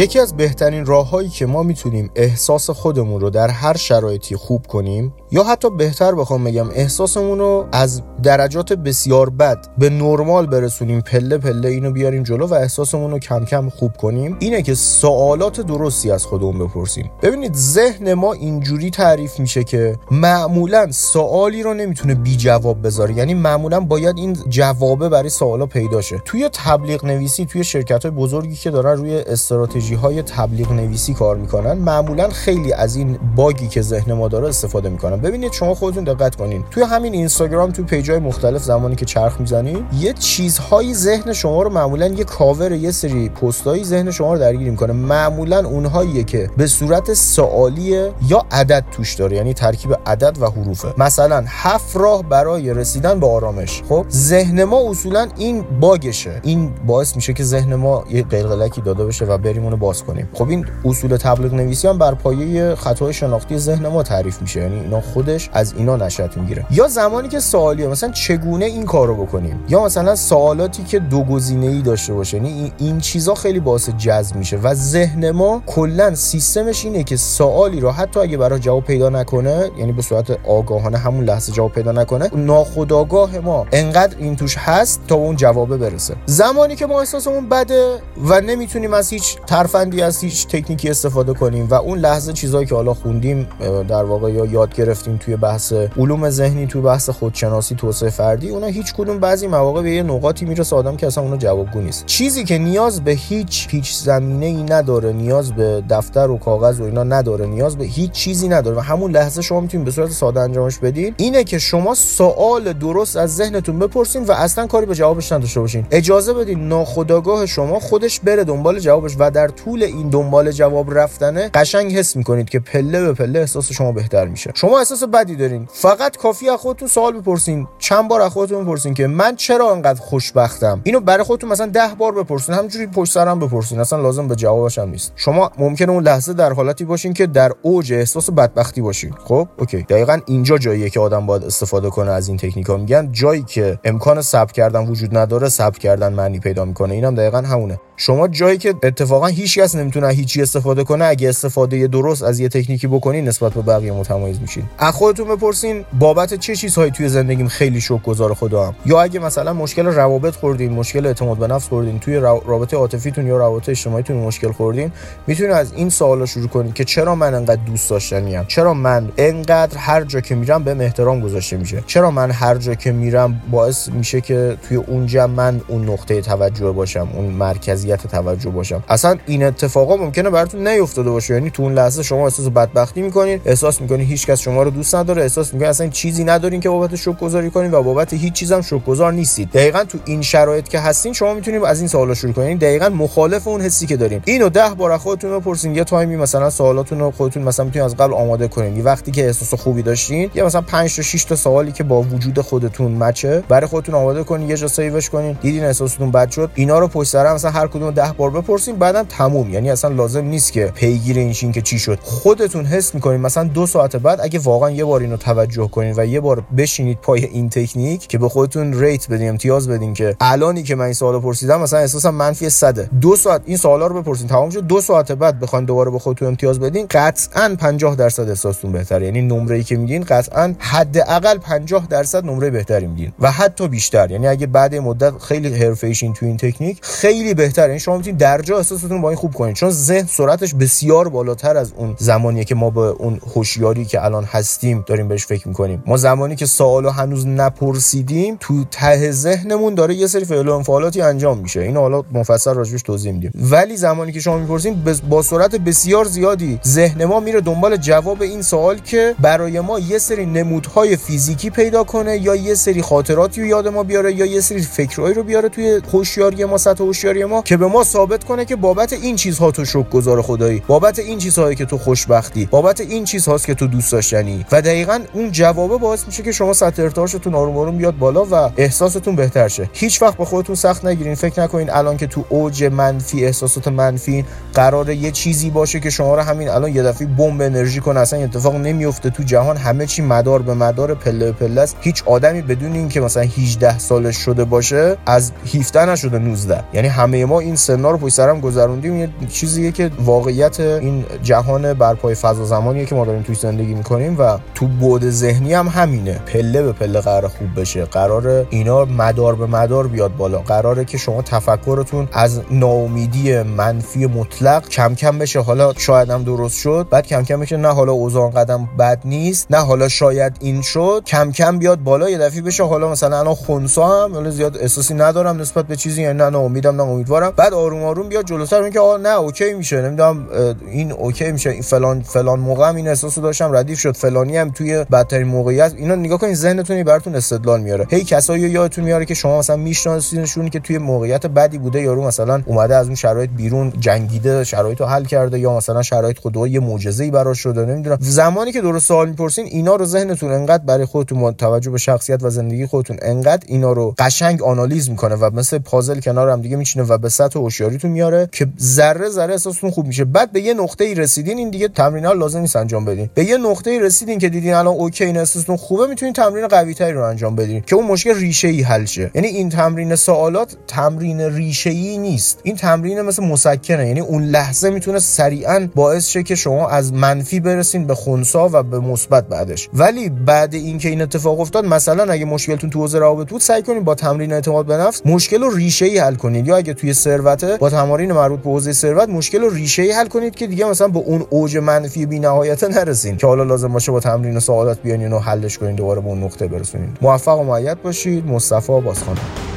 یکی از بهترین راه‌هایی که ما میتونیم احساس خودمون رو در هر شرایطی خوب کنیم، یا حتی بهتر بخوام بگم احساسمون رو از درجات بسیار بد به نرمال برسونیم، پله پله اینو بیاریم جلو و احساسمون رو کم کم خوب کنیم، اینه که سوالات درستی از خودمون بپرسیم. ببینید ذهن ما اینجوری تعریف میشه که معمولاً سوالی رو نمیتونه بی جواب بذاره، یعنی معمولاً باید این جوابه برای سوالا پیدا شه. توی تبلیغ نویسی، توی شرکت‌های بزرگی که دارن روی استراتژی‌های تبلیغ نویسی کار میکنن، معمولاً خیلی از این باگی که ذهن ما داره استفاده میکنن. ببینید شما خودتون دقت کنین، توی همین اینستاگرام، توی پیج‌های مختلف زمانی که چرخ میزنین، یه چیزهای ذهن شما رو معمولاً یه کاور یه سری پست‌های ذهن شما رو درگیر میکنه. معمولاً اونهایی که به صورت سوالیه یا عدد توش داره، یعنی ترکیب عدد و حروفه. مثلا 7 راه برای رسیدن به آرامش. خب ذهن ما اصولاً این باگشه، این باعث میشه که ذهن ما یه قلقلکی داده بشه و بریم اونو باز کنیم. خب این اصول تبلیغ نویسی هم بر پایه خطای شناختی ذهن ما تعریف میشه، یعنی اینا خودش از اینا نشأت میگیره. یا زمانی که سوالیه، مثلا چگونه این کارو بکنیم، یا مثلا سوالاتی که دو گزینه‌ای داشته باشه، یعنی این چیزا خیلی باعث جذب میشه و ذهن ما کلا سیستمش اینه که سوالی رو حتی اگه برای جواب پیدا نکنه، یعنی به صورت آگاهانه همون لحظه جواب پیدا نکنه، ناخودآگاه ما انقدر این توش هست تا اون جوابه برسه. زمانی که ما احساسمون بده و نمیتونیم از هیچ ترفندی، از هیچ تکنیکی استفاده کنیم و اون لحظه چیزایی که حالا خوندیم در واقع یا یاد گرفتیم توی بحث علوم ذهنی، توی بحث خودشناسی، توسعه فردی، اونا هیچ کدوم بعضی مواقع به یه نقاطی میرسه آدم که اصلا اونا جوابگو نیست. چیزی که نیاز به هیچ پیچ زمینه‌ای نداره، نیاز به دفتر و کاغذ و اینا نداره، نیاز به هیچ چیزی نداره و همون لحظه شما میتونید به صورت ساده انجامش بدین، اینه که شما سوال درست از ذهنتون بپرسین و اصلا کاری به جوابش نداشته باشین. اجازه بدین ناخودآگاه شما خودش بره دنبال جوابش و در طول این دنبال جواب رفتنه قشنگ حس میکنید که پله به پله احساس شما بهتر میشه. شما احساس بدی دارین، فقط کافیه خودتون سوال بپرسین. چند بار از خودتون بپرسین که من چرا انقدر خوشبختم؟ اینو برای خودتون مثلا 10 بار بپرسین، همینجوری پشت سر هم بپرسین، اصلا لازم به جوابش هم نیست. شما ممکنه اون لحظه در حالتی باشین که در اوج احساس بدبختی باشین. خب اوکی، دقیقاً اینجا جاییه که آدم باید استفاده کنه از این تکنیک‌ها. میگن جایی که امکان صبر کردن وجود نداره، صبر کردن معنی پیدا میکنه. اینم دقیقاً همونه. شما جایی که اتفاقا هیچکس نمیتونه هیچی استفاده کنه، اگه استفاده درست از یه تکنیکی بکنین نسبت به بقیه متمایز میشین. از خودتون بپرسین بابت چه چیزهایی توی زندگیم خیلی شکرگزار خدام. یا اگه مثلا مشکل روابط خوردین، مشکل اعتماد به نفس خوردین، توی رابطه عاطفیتون یا رابطه اجتماعیتون مشکل خوردین، میتونین از این سوالا شروع کنین که چرا من انقدر دوست داشتنیم؟ چرا من انقدر هر جا که میرم به احترام گذاشته میشه؟ چرا من هر جا که میرم باعث میشه که توی اونجا من اون نقطه توجه باشم، اون مرکزیت توجه باشم؟ اصلا این اتفاقا ممکنه براتون نیافتاده باشه، یعنی تو اون لحظه شما احساس بدبختی میکنین، احساس میکنین هیچکس شما رو دوست نداره، احساس میکنین اصلا چیزی ندارین که بابت شکرگزاری کنین و بابت هیچ چیزم شکرگزار نیستید. دقیقاً تو این شرایط که هستین شما میتونید از این سوالا شروع کنین، دقیقاً مخالف اون حسی که دارین. اینو 10 بار خودتون بپرسین، یه تایمی مثلا سوالاتون رو خودتون مثلا میتونین از قبل آماده کنین. یه وقتی که احساس خوبی داشتین، یا مثلا 5 تا 6 تا سوالی که با وجود خودتون مچه برای خودتون آماده کنین، یه جا سیوش کنین، دیدین احساستون بد شد، اینا رو پشت سر هم مثلا هر کدوم 10 بار بپرسین، بعدم تموم. یعنی اصلا لازم نیست که پیگیر اینشین که چی شد. خودتون حس میکنین مثلا 2 ساعت بعد اگه واقعا یه بار اینو توجه کنین و یه بار بشینید پای این تکنیک که به خودتون ریت بدین، امتیاز بدین که الانی که من این سوالو پرسیدم مثلا احساسم منفی 100، 2 ساعت این سوالا رو بپرسین، تمام شد. 2 ساعت بعد بخواید دوباره به خودتون امتیاز بدین، قطعاً 50% احساستون بهتره. یعنی نمره‌ای که میدین قطعاً حداقل 50% نمره بهتری میدین و حتی بیشتر. یعنی اگه بعد مدت خیلی حرفه‌ای شین تو این تکنیک خیلی بهتره. یعنی شما میتونید درجا احساستون با این خوب کنین، چون ذهن سرعتش بسیار بالاتر از اون زمانیه که ما به اون هوشیاری که الان هستیم داریم بهش فکر می‌کنیم. ما زمانی که سوالو هنوز نپرسیدیم تو ته ذهنمون داره یه سری فعل و انفعالاتی انجام میشه، اینو حالا مفصل راجعش توضیح میدیم. ولی زمانی که شما میپرسین با سرعت بسیار زیادی ذهن ما میره دنبال جواب این سوال که برای ما یه سری نمودهای فیزیکی پیدا کنه، یا یه سری خاطراتی رو یاد ما بیاره، یا یه سری فکرایی رو بیاره توی هوشیاری ما، سطح هوشیاری ما، که به ما ثابت کنه که بابت این چیزها تو شکرگزار خدایی، بابت این چیزهایی که تو خوشبختی، بابت این چیزهاست که تو دوست داشتنی. و دقیقاً اون جوابه باعث میشه که شما سطح ارتعاشتون آروم آروم بیاد بالا و احساستون بهتر شه. هیچ وقت با خودتون سخت نگیرین، فکر نکنین الان که تو اوج منفی احساسات منفی قراره یه چیزی باشه که شما رو همین الان یه دفعه بمب انرژی کنه. اصلا اتفاق نمیفته. تو جهان همه چی مدار به مدار، پله به پله است. هیچ آدمی بدون این که مثلا 18 سالش شده باشه از 17 نشده 19. یعنی همه ما این سنا رو پشت سر هم گذروندیم خوندیم یه چیزیه که واقعیت این جهان بر پای فضا زمانیه که ما داریم توش زندگی می‌کنیم و تو بعد ذهنی هم همینه، پله به پله قرار خوب بشه، قرار اینا مدار به مدار بیاد بالا، قراره که شما تفکرتون از ناامیدی منفی مطلق کم کم بشه، حالا شاید هم درست شد، بعد کم کم بشه نه حالا اوضاع قدم بد نیست، نه حالا شاید این شد، کم کم بیاد بالا، یه دفعه بشه حالا مثلا الان خنثا هم حالا زیاد احساسی ندارم نسبت به چیزی، یعنی نه امیدم نه امیدوارم، بعد آروم آروم بیاد جلوتر اینکه آ نه اوکی میشه، نمیدونم این اوکی میشه، این فلان موقع هم این احساسو داشتم ردیف شد، فلانی هم توی بدترین موقعیت، اینا نگاه کنین ذهنتون براتون استدلال میاره، هی کسایی یادتون میاره که شما مثلا میشناسینشون که توی موقعیت بدی بوده، یارو مثلا اومده از اون شرایط بیرون جنگیده، شرایطو حل کرده، یا مثلا شرایط خودو یه معجزه‌ای براش شده، نمیدونم. زمانی که درست سوال میپرسین اینا رو ذهنتون انقدر برای خودتون توجه به شخصیت و زندگی خودتون انقدر اینا رو قشنگ آنالیز میکنه و مثل پازل کنار هم دیگه میچینه و به سطح هوشیاریتون میاره که ذره ذره احساستون خوب میشه. بعد به یه نقطه‌ای رسیدین، این دیگه تمرین‌ها لازم نیست انجام بدین، به یه نقطه‌ای رسیدین که دیدین الان اوکی این احساستون خوبه، میتونین تمرین قوی‌تری رو انجام بدین که اون مشکل ریشه‌ای حل شه. یعنی این تمرین سوالات تمرین ریشه‌ای نیست، این تمرین مثل مسکنه، یعنی اون لحظه میتونه سریعاً باعث شه که شما از منفی برسین به خنثا و به مثبت بعدش. ولی بعد اینکه این اتفاق افتاد، مثلا اگه مشکلتون تو حوزه روابط بود، سعی کنین با تمرین اعتماد به نفس مشکل رو ریشه‌ای حل کنین، یا اگه توی ثروته با تمارین مربوط به حوزه ثروت مشکل رو ریشه‌ای حل کنید که دیگه مثلا به اون اوج منفی بی‌نهایت نرسین که حالا لازم باشه با تمرین سوالات بیاین اینو حلش کنین، دوباره به اون نقطه برسونین. موفق و مؤید باشید. مصطفی بازخانه.